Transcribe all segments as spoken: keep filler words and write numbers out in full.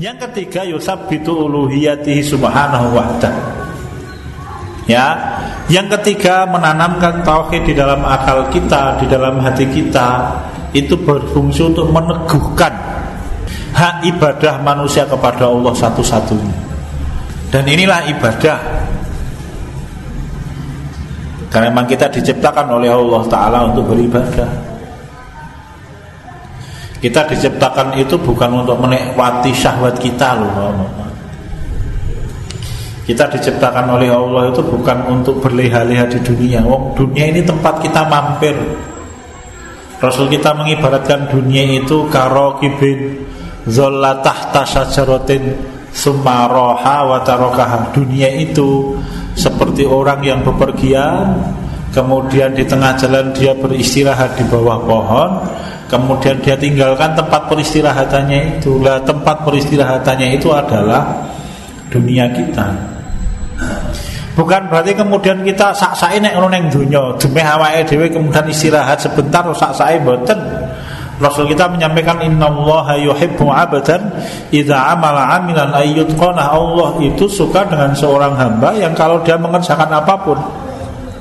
Yang ketiga, yusabbitu uluhiyatihi subhanahu wa ta'ala. Ya, yang ketiga, menanamkan tauhid di dalam akal kita, di dalam hati kita, itu berfungsi untuk meneguhkan hak ibadah manusia kepada Allah satu-satunya. Dan inilah ibadah. Karena memang kita diciptakan oleh Allah Ta'ala untuk beribadah. Kita diciptakan itu bukan untuk menikmati syahwat kita loh. Kita diciptakan oleh Allah itu bukan untuk berleha-leha di dunia. Wong, dunia ini tempat kita mampir. Rasul kita mengibaratkan dunia itu karaqibin zalla tahta syajaratin tsumma raha wa tarakaha. Dunia itu seperti orang yang bepergian, kemudian di tengah jalan dia beristirahat di bawah pohon. Kemudian dia tinggalkan tempat peristirahatannya itu. Lah, tempat peristirahatannya itu adalah dunia kita. Bukan berarti kemudian kita saksae nek ngono ning donya, demeh awake dhewe kemudian istirahat sebentar saksae mboten. Rasul kita menyampaikan innallaha yuhibbu 'abdan idza 'amala 'amilan ayyutqana. Allah itu suka dengan seorang hamba yang kalau dia mengerjakan apapun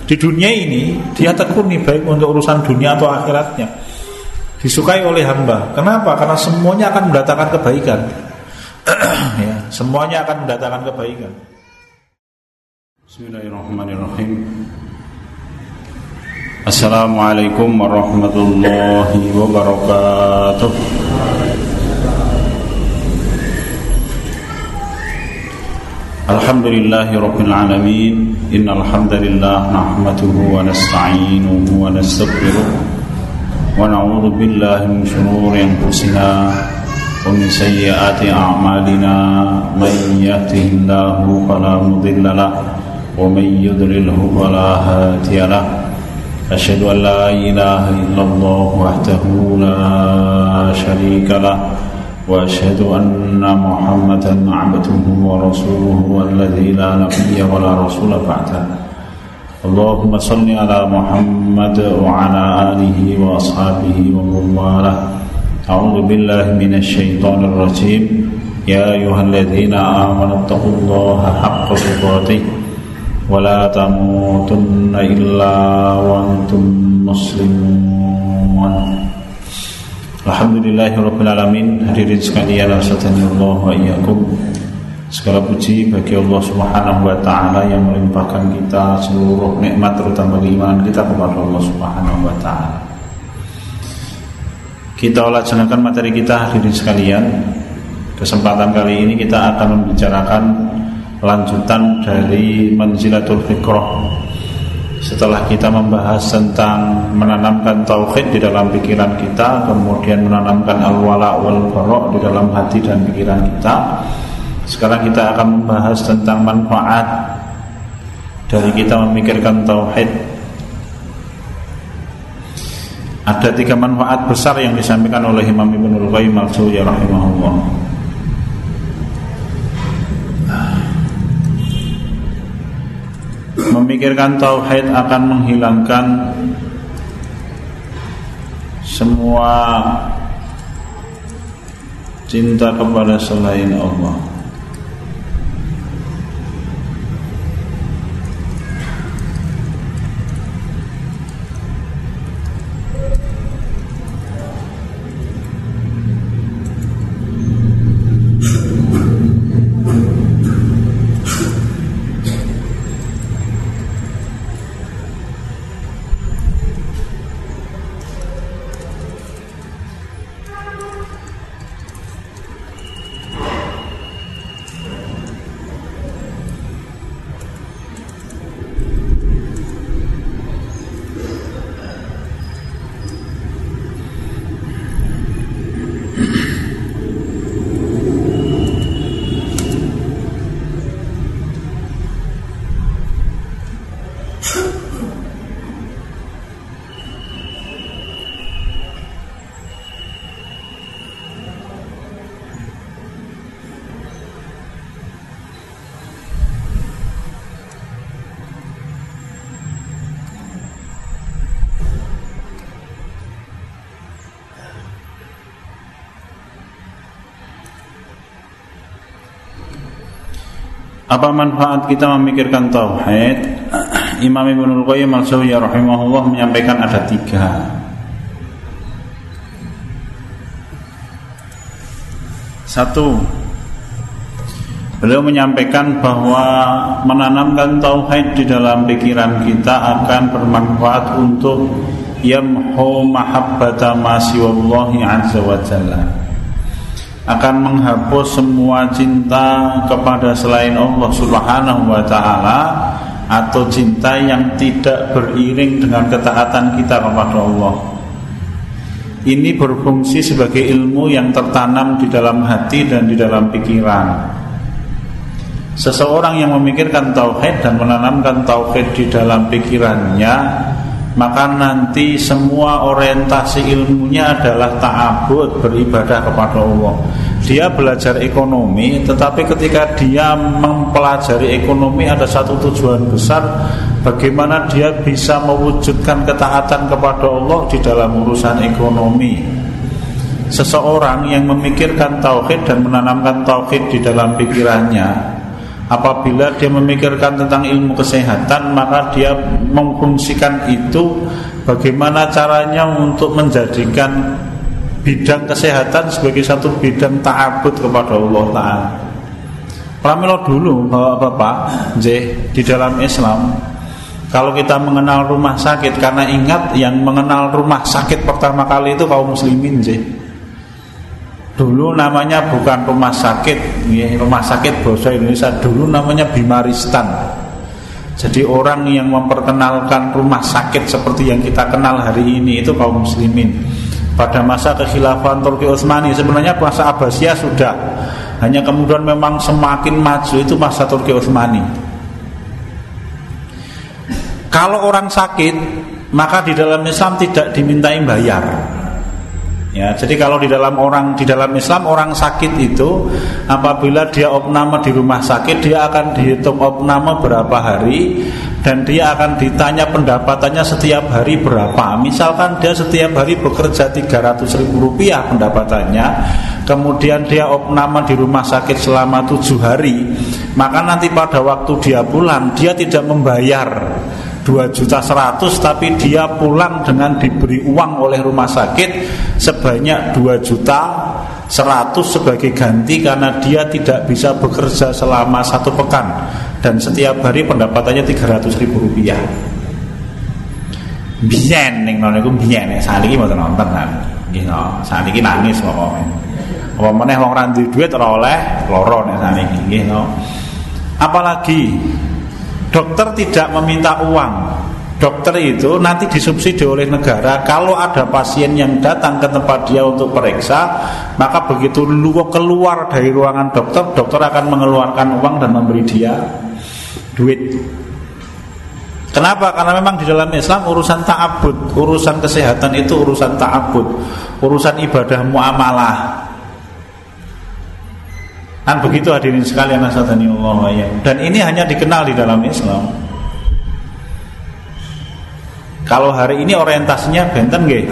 di dunia ini dia tekuni, baik untuk urusan dunia atau akhiratnya. Disukai oleh hamba. Kenapa? Karena semuanya akan mendatangkan kebaikan. Ya, semuanya akan mendatangkan kebaikan. Bismillahirrahmanirrahim. Assalamualaikum warahmatullahi wabarakatuh. Alhamdulillahirabbil alamin. Innal hamdalillah nahmaduhu wa nasta'inuhu wa nastaghfiruh. Wa na'udzu billahi min syururi anfusina wa min sayyiati a'malina may yahdihillahu fala mudilla lahu wa may yudlilhu fala hadiya lahu asyhadu an la ilaha illallah wahdahu la syarika lahu wa asyhadu anna muhammadan 'abduhu wa rasuluhu alladzi la nabiyya wa la rasula ba'dahu. Allahumma salli ala Muhammad wa ala alihi wa ashabihi wa muwalah. A'udzu billahi minasy syaithanir rajim. Ya ayyuhalladzina amanu taqullaha haqqa tuqatih wa la tamutunna illa wa antum muslimun. Alhamdulillahirabbil alamin. Hadirin sekalian, rasulullah wa iyyakum. Segala puji bagi Allah Subhanahu wa Ta'ala yang melimpahkan kita seluruh nikmat, terutama keimanan kita kepada Allah Subhanahu wa Ta'ala. Kita laksanakan materi kita, hadirin sekalian. Kesempatan kali ini kita akan membicarakan lanjutan dari Manzilatul Fikrah. Setelah kita membahas tentang menanamkan tauhid di dalam pikiran kita, kemudian menanamkan al-wala wal-bara di dalam hati dan pikiran kita, sekarang kita akan membahas tentang manfaat dari kita memikirkan tauhid. Ada tiga manfaat besar yang disampaikan oleh Imam Ibn Qayyim al-Jawziyah rahimahullah. Memikirkan tauhid akan menghilangkan semua cinta kepada selain Allah. Apa manfaat kita memikirkan tauhid? Imam Ibn Qayyim al-Jawziyah rahimahullah menyampaikan ada tiga. Satu, beliau menyampaikan bahwa menanamkan tauhid di dalam pikiran kita akan bermanfaat untuk yamhu mahabbata ma siwallahi azza wa jalla, akan menghapus semua cinta kepada selain Allah Subhanahu wa ta'ala, atau cinta yang tidak beriring dengan ketaatan kita kepada Allah. Ini berfungsi sebagai ilmu yang tertanam di dalam hati dan di dalam pikiran. Seseorang yang memikirkan tauhid dan menanamkan tauhid di dalam pikirannya, maka nanti semua orientasi ilmunya adalah ta'abud, beribadah kepada Allah. Dia belajar ekonomi, tetapi ketika dia mempelajari ekonomi ada satu tujuan besar, bagaimana dia bisa mewujudkan ketaatan kepada Allah di dalam urusan ekonomi. Seseorang yang memikirkan tauhid dan menanamkan tauhid di dalam pikirannya, apabila dia memikirkan tentang ilmu kesehatan, maka dia memfungsikan itu bagaimana caranya untuk menjadikan bidang kesehatan sebagai satu bidang ta'abud kepada Allah Ta'ala. Pahamilah dulu bapak-bapak, di dalam Islam, kalau kita mengenal rumah sakit, karena ingat yang mengenal rumah sakit pertama kali itu kaum muslimin, jeh. Dulu namanya bukan rumah sakit, rumah sakit bahasa Indonesia dulu namanya bimaristan. Jadi orang yang memperkenalkan rumah sakit seperti yang kita kenal hari ini itu kaum muslimin. Pada masa kekhilafahan Turki Utsmani, sebenarnya masa Abbasiyah sudah, hanya kemudian memang semakin maju itu masa Turki Utsmani. Kalau orang sakit, maka di dalam Islam tidak dimintai bayar. Ya, jadi kalau di dalam orang di dalam Islam orang sakit itu apabila dia opname di rumah sakit, dia akan dihitung opname berapa hari dan dia akan ditanya pendapatannya setiap hari berapa. Misalkan dia setiap hari bekerja tiga ratus ribu rupiah pendapatannya, kemudian dia opname di rumah sakit selama tujuh hari, maka nanti pada waktu dia pulang dia tidak membayar dua juta seratus, tapi dia pulang dengan diberi uang oleh rumah sakit sebanyak dua juta seratus sebagai ganti karena dia tidak bisa bekerja selama satu pekan dan setiap hari pendapatannya tiga ratus ribu rupiah. Biyen ning ngono iku biyen nek saliki mboten nonton kan. Nggih no, saliki nangis pokoke. Apa meneh wong ra duwe dhuwit ora oleh lara nek saliki nggih no. Apalagi dokter tidak meminta uang. Dokter itu nanti disubsidi oleh negara. Kalau ada pasien yang datang ke tempat dia untuk periksa, maka begitu keluar dari ruangan dokter, dokter akan mengeluarkan uang dan memberi dia duit. Kenapa? Karena memang di dalam Islam urusan ta'abud, urusan kesehatan itu urusan ta'abud, urusan ibadah muamalah. Dan begitu hadirin sekalian, dan ini hanya dikenal di dalam Islam. Kalau hari ini orientasinya benten nggih.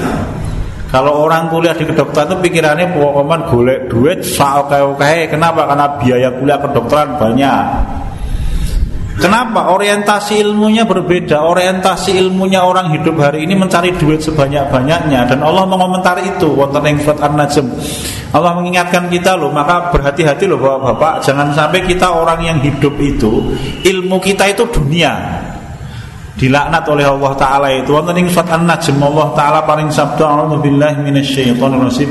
Kalau orang kuliah di kedokteran itu pikirannya pokoknya golek duit saoke-oke. Kenapa? Karena biaya kuliah kedokteran banyak. Kenapa? Orientasi ilmunya berbeda. Orientasi ilmunya orang hidup hari ini mencari duit sebanyak-banyaknya, dan Allah mengomentari itu wonten ing surat An-Najm. Allah mengingatkan kita loh, maka berhati-hati loh bapak-bapak, jangan sampai kita orang yang hidup itu ilmu kita itu dunia. Dilaknat oleh Allah Ta'ala itu wonten ing surat An-Najm, Allah Ta'ala paring sabda, a'udzubillahi minasyaitonirrajim.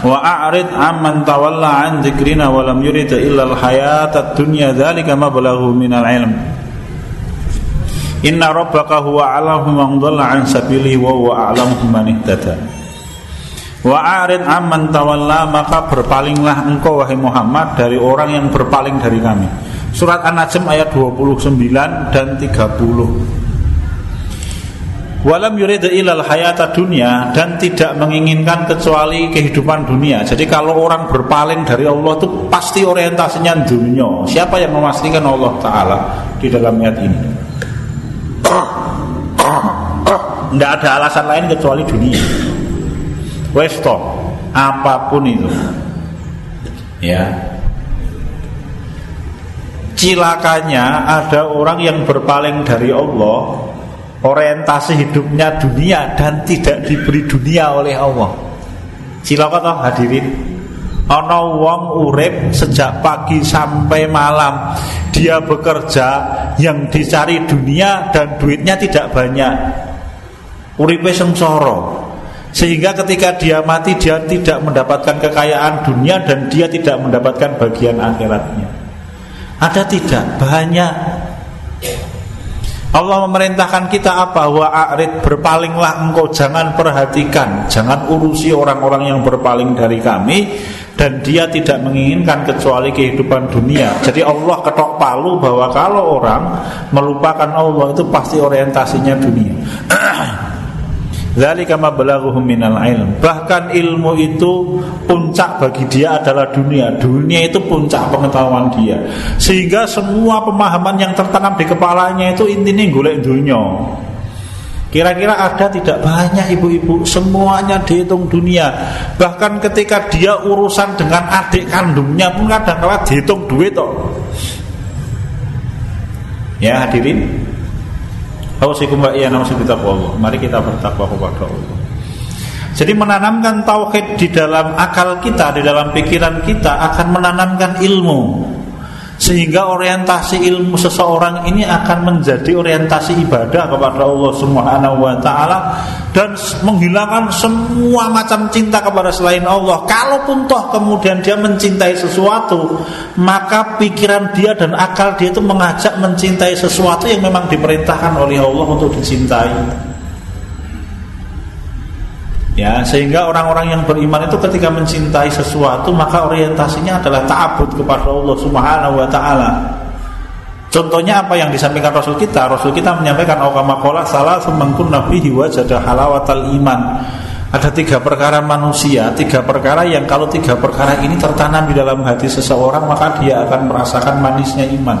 Wa a'rid 'amman tawalla 'an dzikrina wa lam yurid illa al-hayatad dunya dzalika mablaghu minal ilm. Inna rabbaka huwa 'alamu man dhalla 'an sabilihi wa huwa a'lamu man ihtada. Wa a'rid 'amman tawalla, maka berpalinglah engkau wahai Muhammad dari orang yang berpaling dari kami. Surat An-Najm ayat dua puluh sembilan dan tiga puluh. Walam yurid ilal hayata dunia, dan tidak menginginkan kecuali kehidupan dunia. Jadi kalau orang berpaling dari Allah itu pasti orientasinya dunia. Siapa yang memastikan? Allah Ta'ala di dalam ayat ini. Tidak ada alasan lain kecuali dunia. Westo, apapun itu. Ya. Cilakanya ada orang yang berpaling dari Allah, orientasi hidupnya dunia dan tidak diberi dunia oleh Allah. Cilaka toh hadirin. Ana wong urip sejak pagi sampai malam, dia bekerja yang dicari dunia dan duitnya tidak banyak. Uripe sengsara. Sehingga ketika dia mati dia tidak mendapatkan kekayaan dunia dan dia tidak mendapatkan bagian akhiratnya. Ada tidak? Banyak. Allah memerintahkan kita apa? Wa a'rid, berpalinglah engkau, jangan perhatikan, jangan urusi orang-orang yang berpaling dari kami dan dia tidak menginginkan kecuali kehidupan dunia. Jadi Allah ketok palu bahwa kalau orang melupakan Allah itu pasti orientasinya dunia. Dzalika ma balaghuhum minal ilm. Bahkan ilmu itu puncak bagi dia adalah dunia. Dunia itu puncak pengetahuan dia. Sehingga semua pemahaman yang tertanam di kepalanya itu intinya golek dunia. Kira-kira ada tidak? Banyak ibu-ibu, semuanya dihitung dunia. Bahkan ketika dia urusan dengan adik kandungnya pun kadang-kadang dihitung duit toh. Ya hadirin, Ausikum wa iyyakum bittaqwallah. Mari kita bertakwa kepada Allah. Jadi menanamkan tauhid di dalam akal kita, di dalam pikiran kita akan menanamkan ilmu. Sehingga orientasi ilmu seseorang ini akan menjadi orientasi ibadah kepada Allah Subhanahu wa taala dan menghilangkan semua macam cinta kepada selain Allah. Kalaupun toh kemudian dia mencintai sesuatu, maka pikiran dia dan akal dia itu mengajak mencintai sesuatu yang memang diperintahkan oleh Allah untuk dicintai. Ya, sehingga orang-orang yang beriman itu ketika mencintai sesuatu maka orientasinya adalah ta'abud kepada Allah Subhanahu wa taala. Contohnya apa yang disampaikan Rasul kita? Rasul kita menyampaikan qama qala salasun man kunna fihi wajada halawatal iman. Ada tiga perkara manusia, tiga perkara yang kalau tiga perkara ini tertanam di dalam hati seseorang maka dia akan merasakan manisnya iman.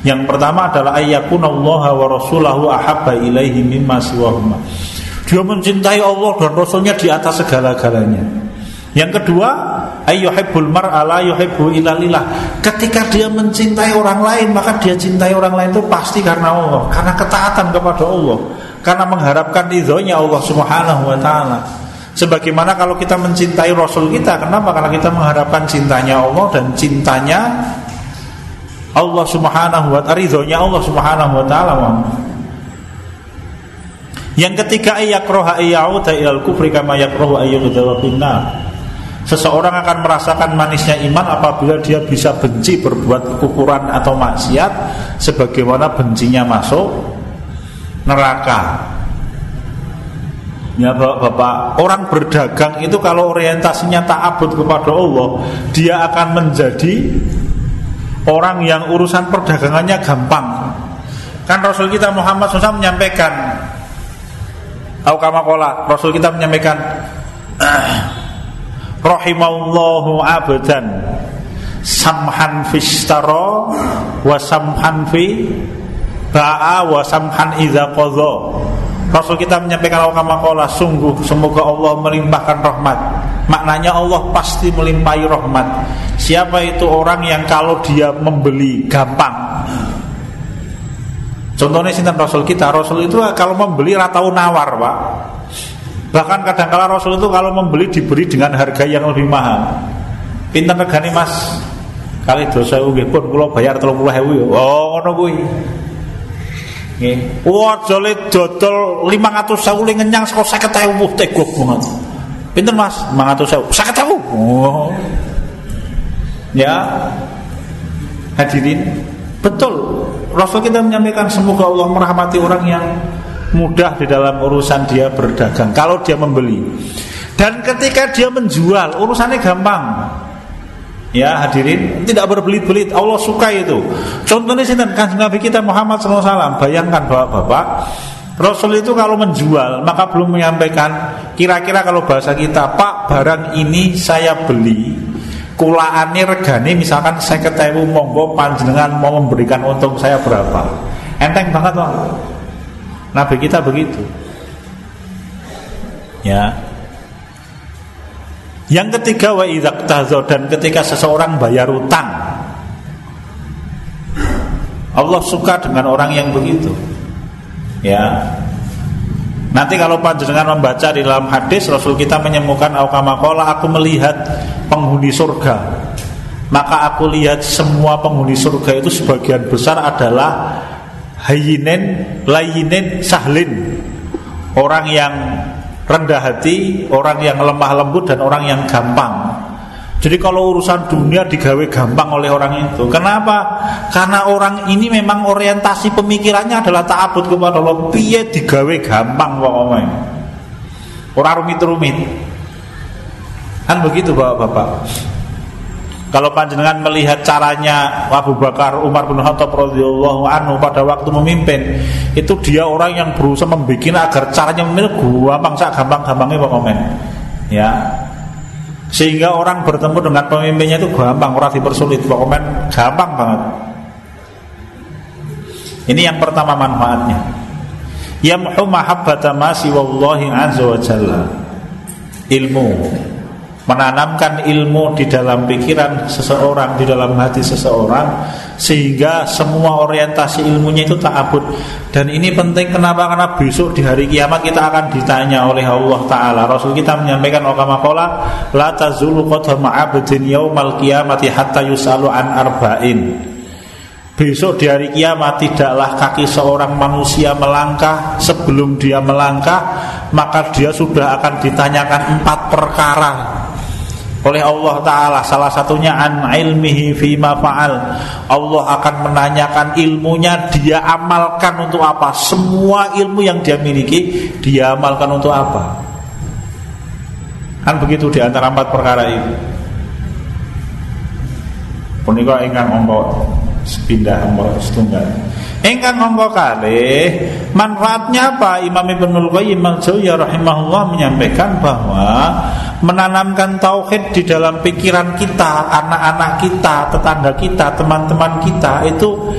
Yang pertama adalah ayyakunallaha wa rasulahu ahabba ilaihi mimma siwahuma. Dia mencintai Allah dan Rasulnya di atas segala-galanya. Yang kedua, ayyuhibbul mar'a la yuhibbu illa lillah. Ketika dia mencintai orang lain, maka dia cintai orang lain itu pasti karena Allah, karena ketaatan kepada Allah, karena mengharapkan ridhonya Allah Subhanahu wa taala. Sebagaimana kalau kita mencintai Rasul kita, kenapa? Karena kita mengharapkan cintanya Allah dan cintanya Allah Subhanahu wa taala, ridhonya Allah Subhanahu wa taala. Yang ketiga, ayakraha ayyauda ilal kufri kama yakrahu ayyughdawa finnar. Seseorang akan merasakan manisnya iman apabila dia bisa benci berbuat kekufuran atau maksiat sebagaimana bencinya masuk neraka. Ya Bapak-bapak, orang berdagang itu kalau orientasinya ta'abud kepada Allah, dia akan menjadi orang yang urusan perdagangannya gampang. Kan Rasul kita Muhammad shallallahu alaihi wasallam menyampaikan, Aw kama qala, Rasul kita menyampaikan rahimallahu abdan samhan fistara wa samhan fi ba'a wa samhan idza qadha. Rasul kita menyampaikan aw kama qala, sungguh semoga Allah melimpahkan rahmat. Maknanya Allah pasti melimpahi rahmat. Siapa itu orang yang kalau dia membeli gampang? Contohnya sinten Rasul kita, Rasul itu kalau membeli ratau nawar Pak. Bahkan kadang-kala Rasul itu kalau membeli diberi dengan harga yang lebih mahal. Pinten regane Mas? Kali dosa nggih pun kula bayar tiga puluh ribu. Oh ngono kuwi. Nggih. Wajale dodol lima ratus ribu ning ngenyang saka seket ribu tego banget. Pinten Mas? lima ratus ribu. seket ribu. Oh. Ya. Hadirin, betul. Rasul kita menyampaikan semoga Allah merahmati orang yang mudah di dalam urusan dia berdagang kalau dia membeli. Dan ketika dia menjual urusannya gampang. Ya hadirin, tidak berbelit-belit, Allah suka itu. Contohnya sinten? Kanjeng Nabi kita Muhammad sallallahu alaihi wasallam. Bayangkan Bapak-bapak, Rasul itu kalau menjual maka belum menyampaikan kira-kira kalau bahasa kita, Pak, barang ini saya beli kulaane regane misalkan seket ribu, monggo panjenengan mau memberikan untung saya berapa. Enteng banget Pak. Nabi kita begitu. Ya. Yang ketiga, wa idza qadza, dan ketika seseorang bayar utang. Allah suka dengan orang yang begitu. Ya. Nanti kalau panjenengan membaca di dalam hadis Rasul kita menyemukan Aukama Kola, aku melihat penghuni surga, maka aku lihat semua penghuni surga itu sebagian besar adalah hayinen, layinen, sahlin, orang yang rendah hati, orang yang lemah lembut, dan orang yang gampang. Jadi kalau urusan dunia digawe gampang oleh orang itu. Kenapa? Karena orang ini memang orientasi pemikirannya adalah ta'abud kepada Allah. Piye digawe gampang kok omae. Ora rumit-rumit. Kan begitu Bapak-bapak. Kalau panjenengan melihat caranya Abu Bakar Umar bin Khattab radhiyallahu anhu pada waktu memimpin, itu dia orang yang berusaha membuat agar caranya memimpin gampang sak gampang-gampangnya kok omae. Ya. Sehingga orang bertemu dengan pemimpinnya itu gampang, orang dipersulit, pokoknya gampang banget. Ini yang pertama manfaatnya. Yamhu mahabbata ma siwallahi azza wa jalla. Ilmu, menanamkan ilmu di dalam pikiran seseorang, di dalam hati seseorang, sehingga semua orientasi ilmunya itu ta'abud. Dan ini penting, kenapa? Karena besok di hari kiamat kita akan ditanya oleh Allah Ta'ala. Rasul kita menyampaikan Okamakola La tazulu qadama abdin yawmal kiamati hatta yusalu an arba'in. Besok di hari kiamat tidaklah kaki seorang manusia melangkah, sebelum dia melangkah maka dia sudah akan ditanyakan empat perkara oleh Allah Ta'ala. Salah satunya an ilmihi fima fa'al. Allah akan menanyakan ilmunya dia amalkan untuk apa. Semua ilmu yang dia miliki dia amalkan untuk apa. Kan begitu di antara empat perkara itu. Punika ingkang angka sepindah angka setunggal. Engkang angka kalih manfaatnya apa? Imam Ibn Qayyim al-Jawziyah rahimahullah menyampaikan bahwa menanamkan tauhid di dalam pikiran kita, anak-anak kita, tetangga kita, teman-teman kita itu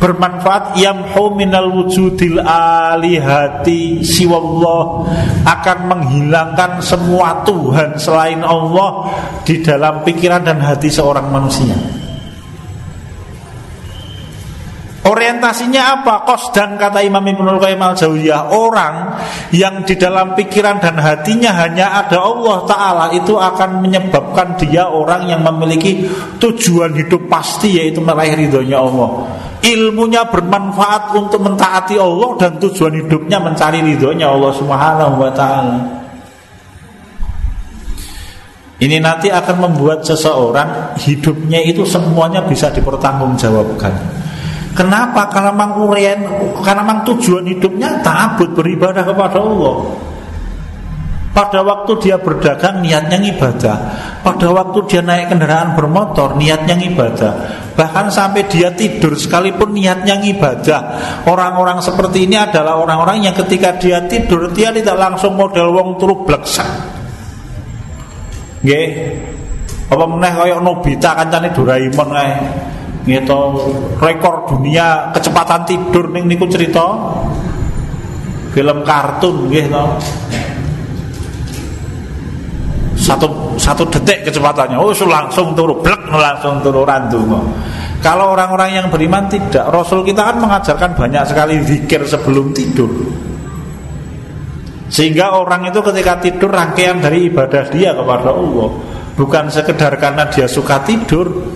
bermanfaat. Yamhu minal wujudil alihati siwallah, akan menghilangkan semua Tuhan selain Allah di dalam pikiran dan hati seorang manusia. Orientasinya apa? Qasdan, kata Imam Ibn Qayyim al-Jawziyah, orang yang di dalam pikiran dan hatinya hanya ada Allah Ta'ala itu akan menyebabkan dia orang yang memiliki tujuan hidup pasti, yaitu meraih ridhonya Allah. Ilmunya bermanfaat untuk mentaati Allah dan tujuan hidupnya mencari ridhonya Allah Subhanahu wa Ta'ala. Ini nanti akan membuat seseorang hidupnya itu semuanya bisa dipertanggungjawabkan. Kenapa? Karena memang urien, karena memang tujuan hidupnya ta'abud, beribadah kepada Allah. Pada waktu dia berdagang niatnya ibadah, pada waktu dia naik kendaraan bermotor niatnya ibadah, bahkan sampai dia tidur sekalipun niatnya ibadah. Orang-orang seperti ini adalah orang-orang yang ketika dia tidur dia tidak langsung model wong turu bleksak. Nggih. Apa meneh kaya Nobita kancane Doraemon kae. Gitu, rekor dunia kecepatan tidur ning niku cerita film kartun nggih gitu. Satu satu detik kecepatannya, oh langsung turu blek, langsung turu randu. Kalau orang-orang yang beriman tidak. Rasul kita kan mengajarkan banyak sekali zikir sebelum tidur. Sehingga orang itu ketika tidur rangkaian dari ibadah dia kepada Allah, bukan sekedar karena dia suka tidur.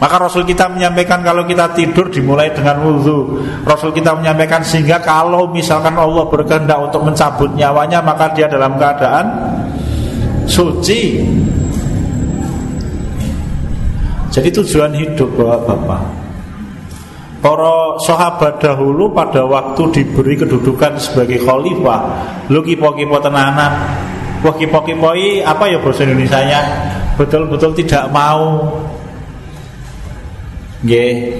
Maka Rasul kita menyampaikan kalau kita tidur dimulai dengan wudhu. Rasul kita menyampaikan sehingga kalau misalkan Allah berkehendak untuk mencabut nyawanya, maka dia dalam keadaan suci. Jadi tujuan hidup Bapak-bapak. Para sahabat dahulu pada waktu diberi kedudukan sebagai khalifah, lu kipo-kipo tenanan. Wah kipo-kipoi apa ya bahasa Indonesianya? Betul-betul tidak mau. Nggih,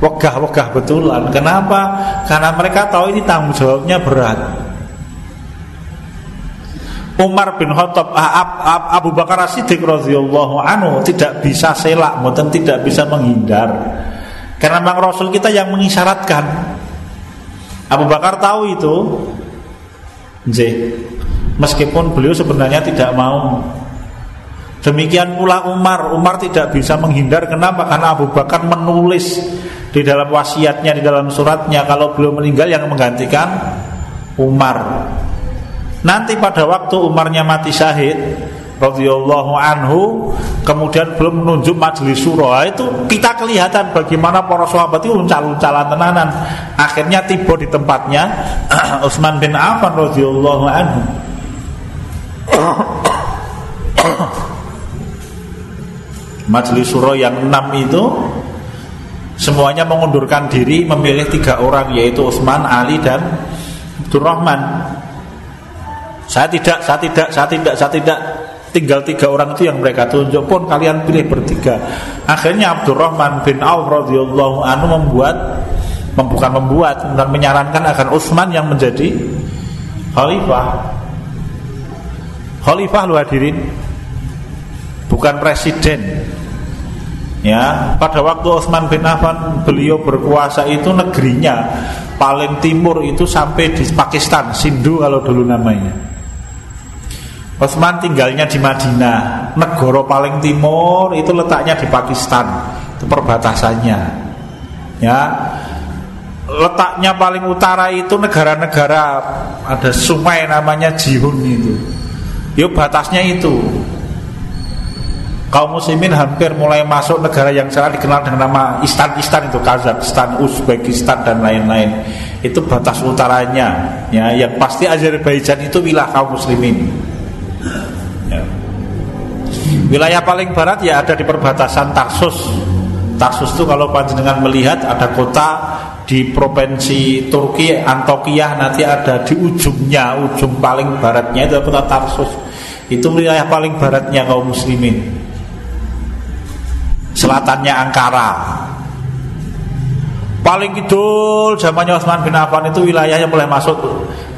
wegah-wegah betulan. Kenapa? Karena mereka tahu ini tanggung jawabnya berat. Umar bin Khattab, Abu Bakar Ash-Shiddiq radhiyallahu anhu tidak bisa selak, mboten tidak bisa menghindar. Karena memang Rasul kita yang mengisyaratkan. Abu Bakar tahu itu. Nggih. Meskipun beliau sebenarnya tidak mau. Demikian pula Umar, Umar tidak bisa menghindar. Kenapa? Karena Abu Bakar menulis di dalam wasiatnya, di dalam suratnya, kalau beliau meninggal yang menggantikan Umar. Nanti pada waktu Umarnya mati syahid radhiyallahu anhu, kemudian belum menunjuk majelis syura, itu kita kelihatan bagaimana para sahabat itu uncal-uncalan tenanan. Akhirnya tiba di tempatnya Utsman bin Affan radhiyallahu anhu. Majelis syura yang enam itu semuanya mengundurkan diri, memilih tiga orang, yaitu Utsman, Ali, dan Abdurrahman. Saya tidak, saya tidak, saya tidak, saya tidak. Tinggal tiga orang itu yang mereka tunjuk, pun kalian pilih bertiga. Akhirnya Abdurrahman bin Auf radhiyallahu anhu membuat, bukan membuat, dan menyarankan akan Utsman yang menjadi khalifah. Khalifah lu hadirin, bukan presiden. Ya, pada waktu Utsman bin Affan beliau berkuasa itu negerinya paling timur itu sampai di Pakistan, Sindhu kalau dulu namanya. Utsman tinggalnya di Madinah, negara paling timur itu letaknya di Pakistan, itu perbatasannya. Ya, letaknya paling utara itu negara-negara ada sungai namanya Jihun itu. Yuk batasnya itu. Kaum muslimin hampir mulai masuk negara yang sekarang dikenal dengan nama Istan-Istan itu, Kazakhstan, Uzbekistan dan lain-lain. Itu batas utaranya, ya, yang pasti Azerbaijan itu wilayah kaum muslimin. Ya. Wilayah paling barat ya ada di perbatasan Tarsus. Tarsus itu kalau panjenengan melihat ada kota di provinsi Turki, Antakya, nanti ada di ujungnya, ujung paling baratnya itu kota Tarsus. Itu wilayah paling baratnya kaum muslimin. Selatannya Ankara. Paling kidul zamannya Utsman bin Affan itu wilayahnya mulai masuk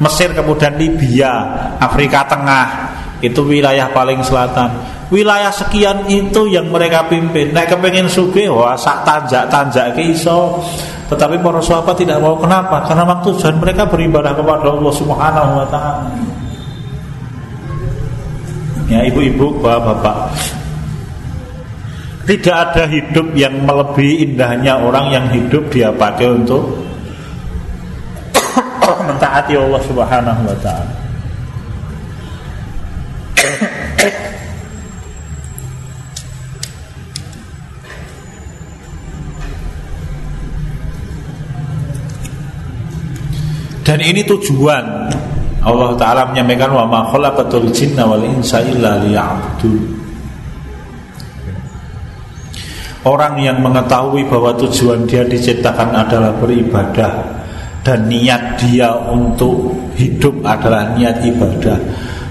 Mesir, kemudian Libya, Afrika Tengah. Itu wilayah paling selatan. Wilayah sekian itu yang mereka pimpin. Nek kepengin sugih, wah sak tanjak-tanjak ke iso. Tetapi para sahabat tidak mau, kenapa? Karena waktu tujuan mereka beribadah kepada Allah Subhanahu wa taala. Ya, ibu-ibu, bapak-bapak, tidak ada hidup yang melebihi indahnya orang yang hidup dia pakai untuk mentaati Allah Subhanahu wa ta'ala. Dan ini tujuan Allah Ta'ala menyampaikan, wa ma khalaqatul jinna wal insa illa liya'budun. Orang yang mengetahui bahwa tujuan dia diciptakan adalah beribadah, dan niat dia untuk hidup adalah niat ibadah,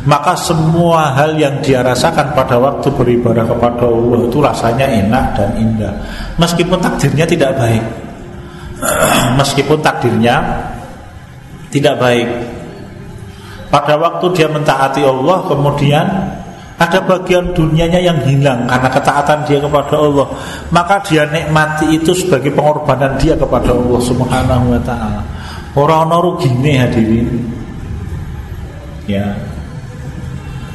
maka semua hal yang dia rasakan pada waktu beribadah kepada Allah itu rasanya enak dan indah, meskipun takdirnya tidak baik. Meskipun takdirnya tidak baik, pada waktu dia mentaati Allah, kemudian ada bagian dunianya yang hilang karena ketaatan dia kepada Allah, maka dia nikmati itu sebagai pengorbanan dia kepada Allah Subhanahu wa ta'ala. Orang-orang rugine hadirin. Ya.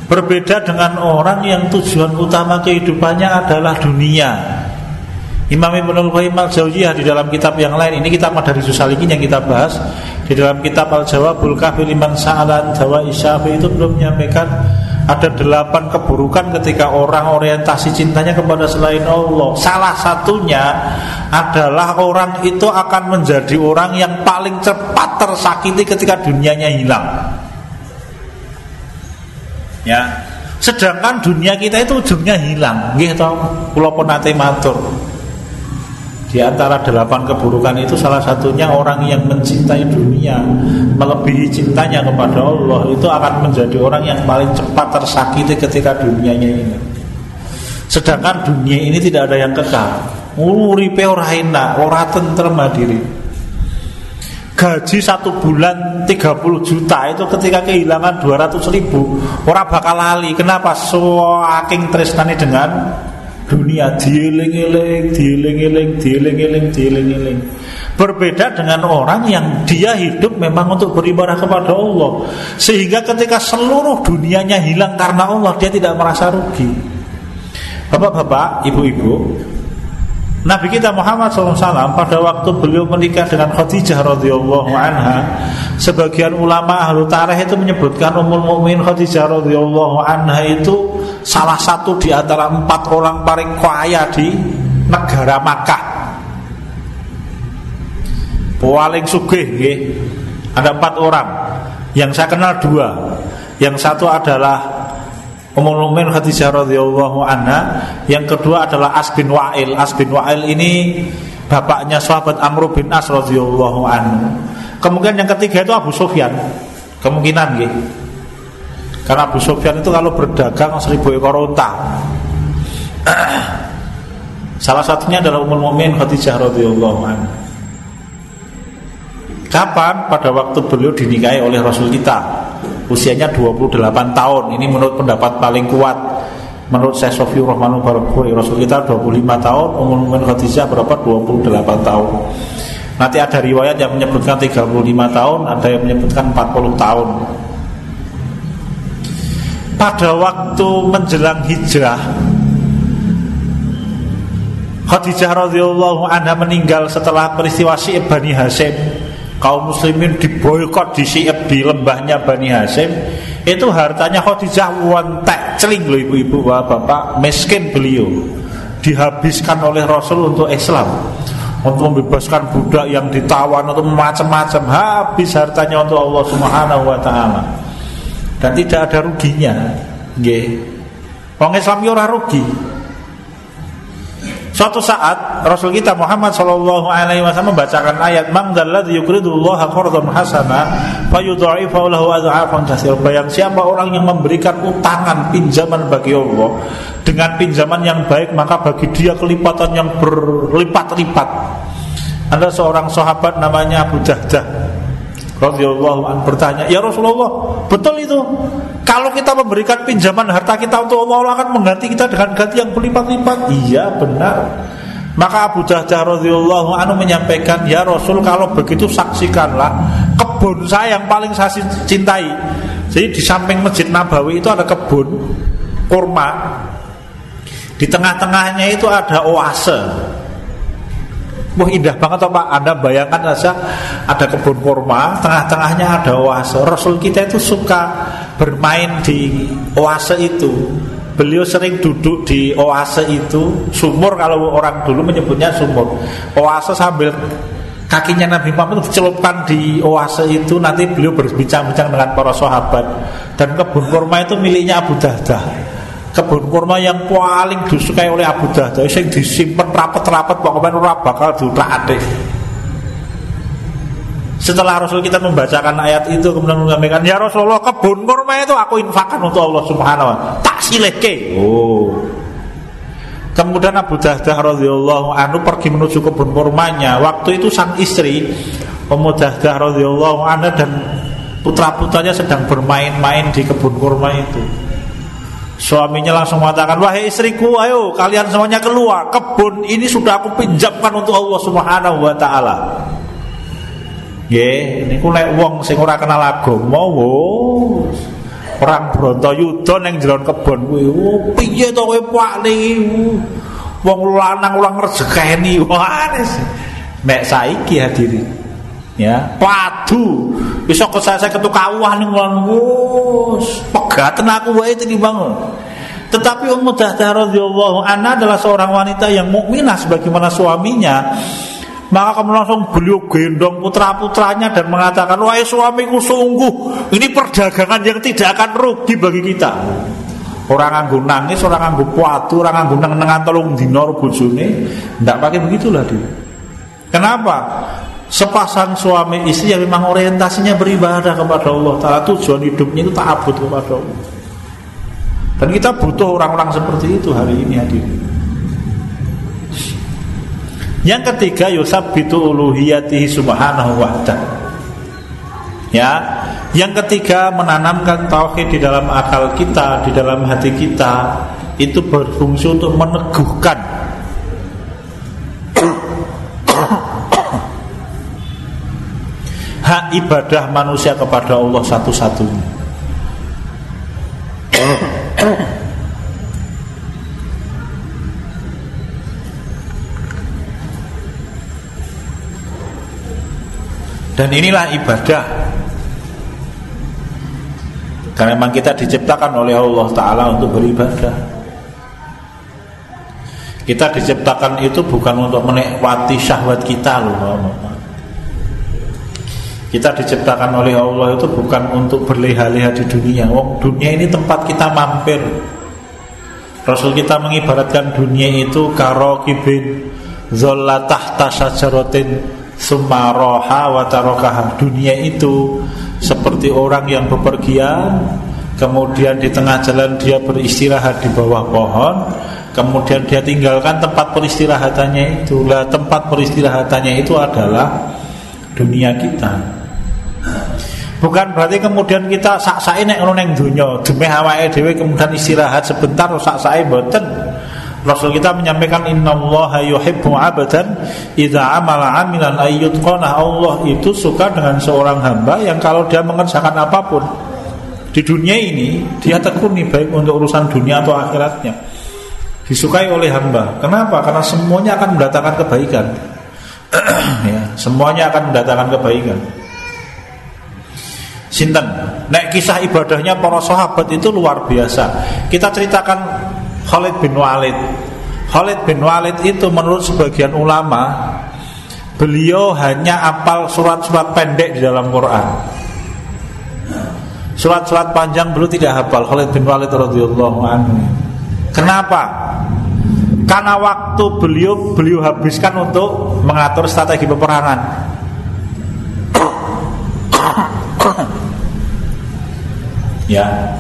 Berbeda dengan orang yang tujuan utama kehidupannya adalah dunia. Imam Ibn Qayyim al-Jawziyah di dalam kitab yang lain, ini kitab Madarijus Salikin yang kita bahas, di dalam kitab Al Jawabul Kafi liman sa'alan dawa'i syafi itu belum menyampaikan ada delapan keburukan ketika orang orientasi cintanya kepada selain Allah. Salah satunya adalah orang itu akan menjadi orang yang paling cepat tersakiti ketika dunianya hilang. Ya, sedangkan dunia kita itu ujungnya hilang. Nggih to, kula pun nate matur. Di antara delapan keburukan itu salah satunya orang yang mencintai dunia melebihi cintanya kepada Allah, itu akan menjadi orang yang paling cepat tersakiti ketika dunianya ini. Sedangkan dunia ini tidak ada yang kekal. Uripe ora enak, ora tentrem hadirin. Gaji satu bulan tiga puluh juta itu ketika kehilangan dua ratus ribu ora bakal lali. Kenapa? Saking tresnane dengan dunia, dieling-eling, dieling-eling, dieling-eling, dieling-eling. Berbeda dengan orang yang dia hidup memang untuk beribadah kepada Allah, sehingga ketika seluruh dunianya hilang karena Allah, dia tidak merasa rugi. Bapak-bapak, ibu-ibu, Nabi kita Muhammad shallallahu alaihi wasallam pada waktu beliau menikah dengan Khadijah radhiyallahu anha, sebagian ulama ahlu tarikh itu menyebutkan Ummul Mukminin Khadijah radhiyallahu anha itu salah satu di antara empat orang paling kaya di negara Makkah, paling sugih. Ada empat orang, yang saya kenal dua. Yang satu adalah Ummul Mukminin Khadijah radhiyallahu anha, yang kedua adalah As bin Wa'il. As bin Wa'il ini bapaknya sahabat Amr bin As radhiyallahu anhu. Kemudian yang ketiga itu Abu Sufyan. Kemungkinan nggih. Karena Abu Sufyan itu kalau berdagang seribu ekor unta. Salah satunya adalah Ummul Mukminin Khadijah radhiyallahu anha. Kapan? Pada waktu beliau dinikahi oleh Rasul kita. Usianya dua puluh delapan tahun. Ini menurut pendapat paling kuat. Menurut Syekh Sofiur Rahmanul Barakuri, Rasul kita dua puluh lima tahun, Ummul Mukminin Khadijah berapa? dua puluh delapan tahun. Nanti ada riwayat yang menyebutkan tiga puluh lima tahun, ada yang menyebutkan empat puluh tahun. Pada waktu menjelang hijrah, Khadijah radhiyallahu anha meninggal setelah peristiwa Syi'ib Bani Hasyim. Kaum muslimin diboykot di Syi'ib, di lembahnya Bani Hasyim. Itu hartanya Khadijah wontek celing loh, ibu-ibu, bapak-bapak. Miskin beliau, dihabiskan oleh Rasul untuk Islam, untuk membebaskan budak yang ditawan, untuk macam-macam. Habis hartanya untuk Allah Subhanahu wa ta'ala, dan tidak ada ruginya. Orang Islam ora rugi. Suatu saat Rasul kita Muhammad sallallahu alaihi wasallam membacakan ayat man dzalladzi yuqridullaha qardan hasana fayudha'ifahu lahu adha'afan katsiran. Bayang siapa orang yang memberikan utangan pinjaman bagi Allah dengan pinjaman yang baik, maka bagi dia kelipatan yang berlipat-lipat. Ada seorang sahabat namanya Abu Dahdah radhiyallahu anhu bertanya, "Ya Rasulullah, betul itu? Kalau kita memberikan pinjaman harta kita untuk Allah, Allah akan mengganti kita dengan ganti yang berlipat-lipat?" "Iya, benar." Maka Abu Dahdah radhiyallahu anhu menyampaikan, "Ya Rasul, kalau begitu saksikanlah kebun saya yang paling saya cintai." Jadi di samping Masjid Nabawi itu ada kebun kurma. Di tengah-tengahnya itu ada oase. Wah, indah banget toh Pak. Anda bayangkan saja, ada kebun kurma, tengah-tengahnya ada oase. Rasul kita itu suka bermain di oase itu. Beliau sering duduk di oase itu. Sumur, kalau orang dulu menyebutnya sumur. Oase, sambil kakinya Nabi Muhammad dicelupkan di oase itu. Nanti beliau berbincang-bincang dengan para sahabat. Dan kebun kurma itu miliknya Abu Dahdah. Kebun kurma yang paling disukai oleh Abu Dahdah, yang disimpan rapat-rapat, pokoknya ora bakal diutak-atik. Setelah Rasul kita membacakan ayat itu, kemudian menyampaikan, "Ya Rasulullah, kebun kurma itu aku infakkan untuk Allah Subhanahu wa ta'ala, tak sileke." Oh. Kemudian Abu Dahdah radhiyallahu anhu pergi menuju kebun kurmanya. Waktu itu sang istri Ummu Dzakrah radhiyallahu anha dan putra-putranya sedang bermain-main di kebun kurma itu. Suaminya langsung mengatakan, "Wahai istriku, ayo kalian semuanya keluar. Kebun ini sudah aku pinjamkan untuk Allah Subhanahu wa taala." Nggih, niku nek wong sing ora kenal agama, wo. Perang Brantayuda ning jero kebon kuwi. Piye to kowe pakne? Wong lanang ora ngrejekeni. Wah, nek saiki hadirin. Ya, padu bisa kesasar ketukawah ning wong wis pegaten aku wae tinimbang. Tetapi Ummu Dzakrah radhiyallahu anha adalah seorang wanita yang mukminah sebagaimana suaminya. Maka kamu langsung beliau gendong putra-putranya dan mengatakan, "Wahai suamiku, sungguh ini perdagangan yang tidak akan rugi bagi kita." Orang nganggo nangis, orang nganggo patu, orang nganggo nang-nangan telung dina bojone, ndak pakai begitulah dia. Kenapa? Sepasang suami istri yang memang orientasinya beribadah kepada Allah ta'ala, tujuan hidupnya itu ta'abud kepada Allah. Dan kita butuh orang-orang seperti itu hari ini, hadirin. Yang ketiga, yusabbitu uluhiyatihi subhanahu wa ta'ala. Ya, yang ketiga, menanamkan tauhid di dalam akal kita, di dalam hati kita. Itu berfungsi untuk meneguhkan hak ibadah manusia kepada Allah satu-satunya. Dan inilah ibadah. Karena memang kita diciptakan oleh Allah Ta'ala untuk beribadah. Kita diciptakan itu bukan untuk menikmati syahwat kita loh. Kita diciptakan oleh Allah itu bukan untuk berleha-leha di dunia. Wong, dunia ini tempat kita mampir. Rasul kita mengibaratkan dunia itu karokibin zola tahta syajarotin sumaroha watarokaha. Dunia itu seperti orang yang bepergian, kemudian di tengah jalan dia beristirahat di bawah pohon, kemudian dia tinggalkan tempat peristirahatannya itu. Lah, tempat peristirahatannya itu adalah dunia kita. Bukan berarti kemudian kita saksae nek ngono ning donya, demeh awake dhewe kemudian istirahat sebentar saksae mboten. Rasul kita menyampaikan innallaha yuhibbu 'abdan idza 'amala 'amilan ayyutqana. Allah itu suka dengan seorang hamba yang kalau dia mengerjakan apapun di dunia ini dia tekuni, baik untuk urusan dunia atau akhiratnya. Disukai oleh hamba. Kenapa? Karena semuanya akan mendatangkan kebaikan. Ya, semuanya akan mendatangkan kebaikan. Sinten, nek kisah ibadahnya para sahabat itu luar biasa. Kita ceritakan Khalid bin Walid. Khalid bin Walid itu menurut sebagian ulama, beliau hanya hafal surat-surat pendek di dalam Quran. Surat-surat panjang beliau tidak hafal. Khalid bin Walid radhiyallahu anhu. Kenapa? Karena waktu beliau beliau habiskan untuk mengatur strategi peperangan. Ya,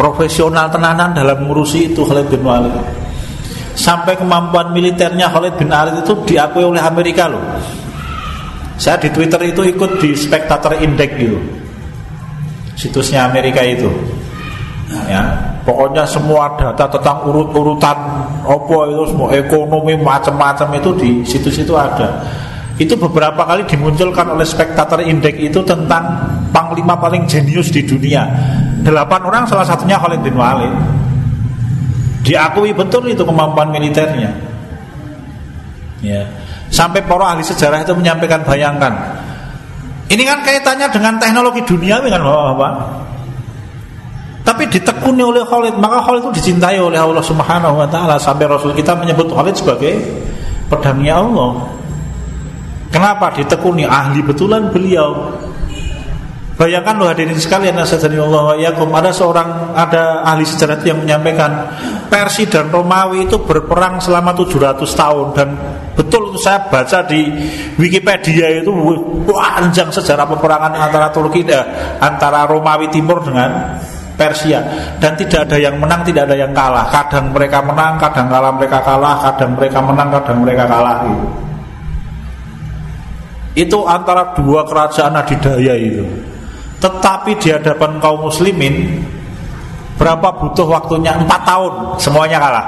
profesional tenanan dalam ngurusi itu Khalid bin Walid. Sampai kemampuan militernya Khalid bin Walid itu diakui oleh Amerika loh. Saya di Twitter itu ikut di Spectator Index gitu, situsnya Amerika itu. Ya, pokoknya semua data tentang urut-urutan opo itu semua ekonomi macam-macam itu di situs itu ada. Itu beberapa kali dimunculkan oleh Spectator Index itu tentang panglima paling jenius di dunia. Delapan orang, salah satunya Khalid bin Walid. Diakui betul itu kemampuan militernya. Ya. Sampai para ahli sejarah itu menyampaikan, bayangkan. Ini kan kaitannya dengan teknologi dunia, kan, oh, Pak. Tapi ditekuni oleh Khalid, maka Khalid itu dicintai oleh Allah Subhanahu wa taala sampai Rasul kita menyebut Khalid sebagai pedangnya Allah. Kenapa? Ditekuni, ahli betulan beliau. Bayangkan loh hadirin sekalian, nasehatullah yakum, ada seorang ada ahli sejarah yang menyampaikan Persia dan Romawi itu berperang selama tujuh ratus tahun, dan betul itu saya baca di Wikipedia itu panjang sejarah peperangan antara Turki eh, antara Romawi Timur dengan Persia, dan tidak ada yang menang, tidak ada yang kalah. Kadang mereka menang, kadang kalah mereka kalah, kadang mereka menang, kadang mereka kalah. Itu antara dua kerajaan adidaya itu. Tetapi di hadapan kaum muslimin, berapa butuh waktunya? empat tahun semuanya kalah.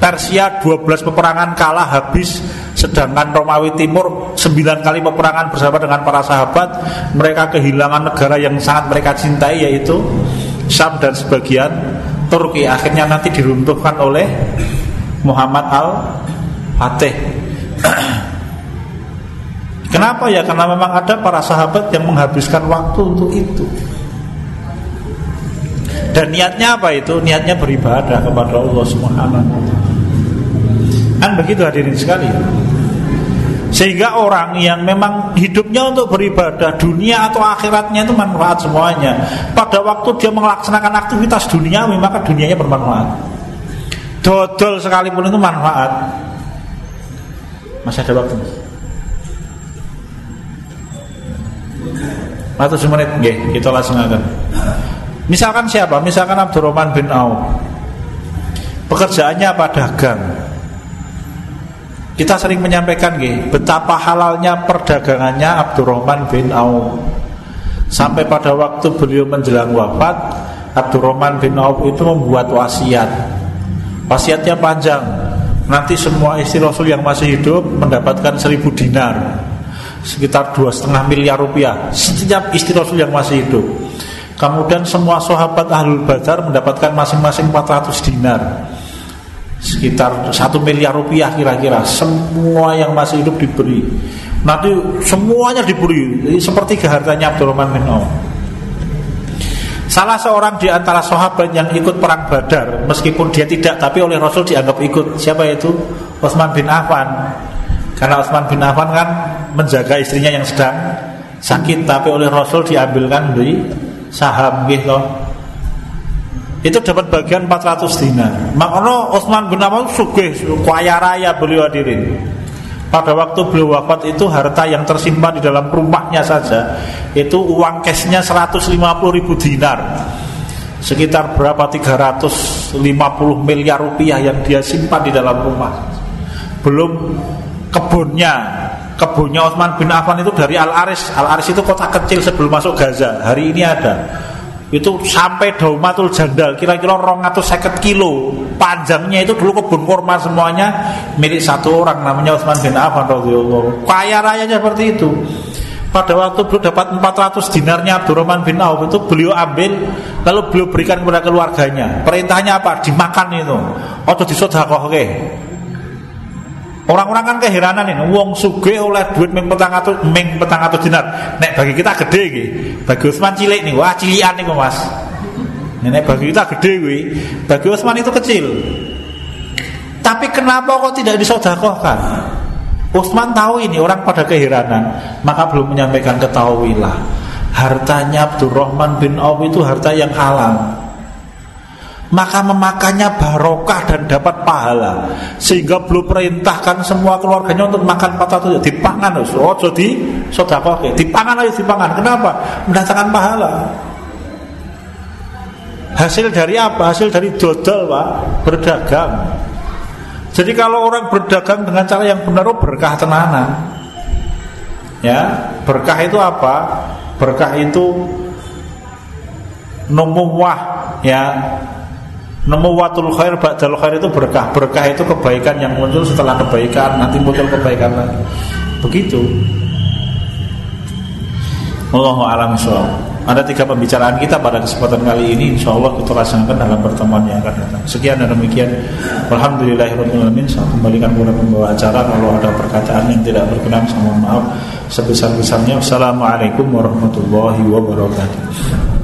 Persia dua belas peperangan kalah habis. Sedangkan Romawi Timur sembilan kali peperangan bersama dengan para sahabat. Mereka kehilangan negara yang sangat mereka cintai, yaitu Syam dan sebagian Turki. Akhirnya nanti diruntuhkan oleh Muhammad Al-Fatih. Kenapa ya? Karena memang ada para sahabat yang menghabiskan waktu untuk itu. Dan niatnya apa itu? Niatnya beribadah kepada Allah Subhanahu. Kan begitu hadirin sekali. Sehingga orang yang memang hidupnya untuk beribadah, dunia atau akhiratnya itu manfaat semuanya. Pada waktu dia melaksanakan aktivitas dunia, maka dunianya bermanfaat. Dodol sekalipun itu manfaat. Masih ada waktu? Atau semenit, nggih, kita langsung akan. Misalkan siapa? Misalkan Abdurrahman bin Auf. Pekerjaannya apa? Dagang. Kita sering menyampaikan, nggih, betapa halalnya perdagangannya Abdurrahman bin Auf. Sampai pada waktu beliau menjelang wafat, Abdurrahman bin Auf itu membuat wasiat. Wasiatnya panjang. Nanti semua istri Rasul yang masih hidup mendapatkan seribu dinar. Sekitar dua koma lima miliar rupiah setiap istri Rasul yang masih hidup. Kemudian semua sahabat Ahlul Badar mendapatkan masing-masing empat ratus dinar, sekitar satu miliar rupiah kira-kira. Semua yang masih hidup diberi. nanti semuanya diberi seperti hartanya Abdurrahman bin Auf. Salah seorang di antara sahabat yang ikut perang Badar, meskipun dia tidak, tapi oleh Rasul dianggap ikut. Siapa itu? Utsman bin Affan. Karena Utsman bin Affan kan menjaga istrinya yang sedang sakit, tapi oleh Rasul diambilkan beli saham gitu. Itu dapat bagian empat ratus dinar. Makanya Utsman bin Affan sugih kaya raya beliau hadirin. Pada waktu beliau wafat itu harta yang tersimpan di dalam rumahnya saja itu uang cashnya seratus lima puluh ribu dinar, sekitar berapa tiga ratus lima puluh miliar rupiah yang dia simpan di dalam rumah. Belum kebunnya kebunnya Utsman bin Affan itu dari Al-Aris. Al-Aris itu kota kecil sebelum masuk Gaza, hari ini ada. Itu sampai Daumatul Jandal kira-kira dua ratus lima puluh kilo panjangnya, itu dulu kebun kurma semuanya milik satu orang namanya Utsman bin Affan radhiyallahu. Kaya rayanya seperti itu. Pada waktu beliau dapat empat ratus dinarnya Abdurrahman bin Auf itu beliau ambil lalu beliau berikan kepada keluarganya. Perintahnya apa? Dimakan itu. Ojo disedekahke. Orang-orang kan keheranan ini, wong sugih oleh duit ming petang atus ming petang atus dinar. Nek bagi kita gede iki. Bagi Utsman cilik nih, wah cilikan niku Mas. Nek bagi kita gede kuwi, bagi Utsman itu kecil. Tapi kenapa kok tidak disedekahkan? Utsman tahu ini orang pada keheranan, maka belum menyampaikan. Ketahuilah, hartanya Abdurrahman bin Auf itu harta yang halal, maka memakannya barokah dan dapat pahala, sehingga belum perintahkan semua keluarganya untuk makan patah. Dipangan loh, oh jadi sedekah, dipangan aja dipangan. Kenapa? Mendatangkan pahala. Hasil dari apa? Hasil dari dodol pak, berdagang. Jadi kalau orang berdagang dengan cara yang benar, oh berkah tenanan. Ya, berkah itu apa? Berkah itu numuwah, ya. Namuwatul khair ba'dal khair itu berkah. Berkah itu kebaikan yang muncul setelah kebaikan, nanti muncul kebaikan lagi. Begitu. Wallahu a'lam bishawab. Ada tiga pembicaraan kita pada kesempatan kali ini, insyaallah kita laksanakan dalam pertemuan yang akan datang. Sekian dan demikian. Alhamdulillahirabbil alamin. Saya kembalikan kepada pembawa acara, kalau ada perkataan yang tidak berkenan saya mohon maaf sebesar-besarnya. Wassalamualaikum warahmatullahi wabarakatuh.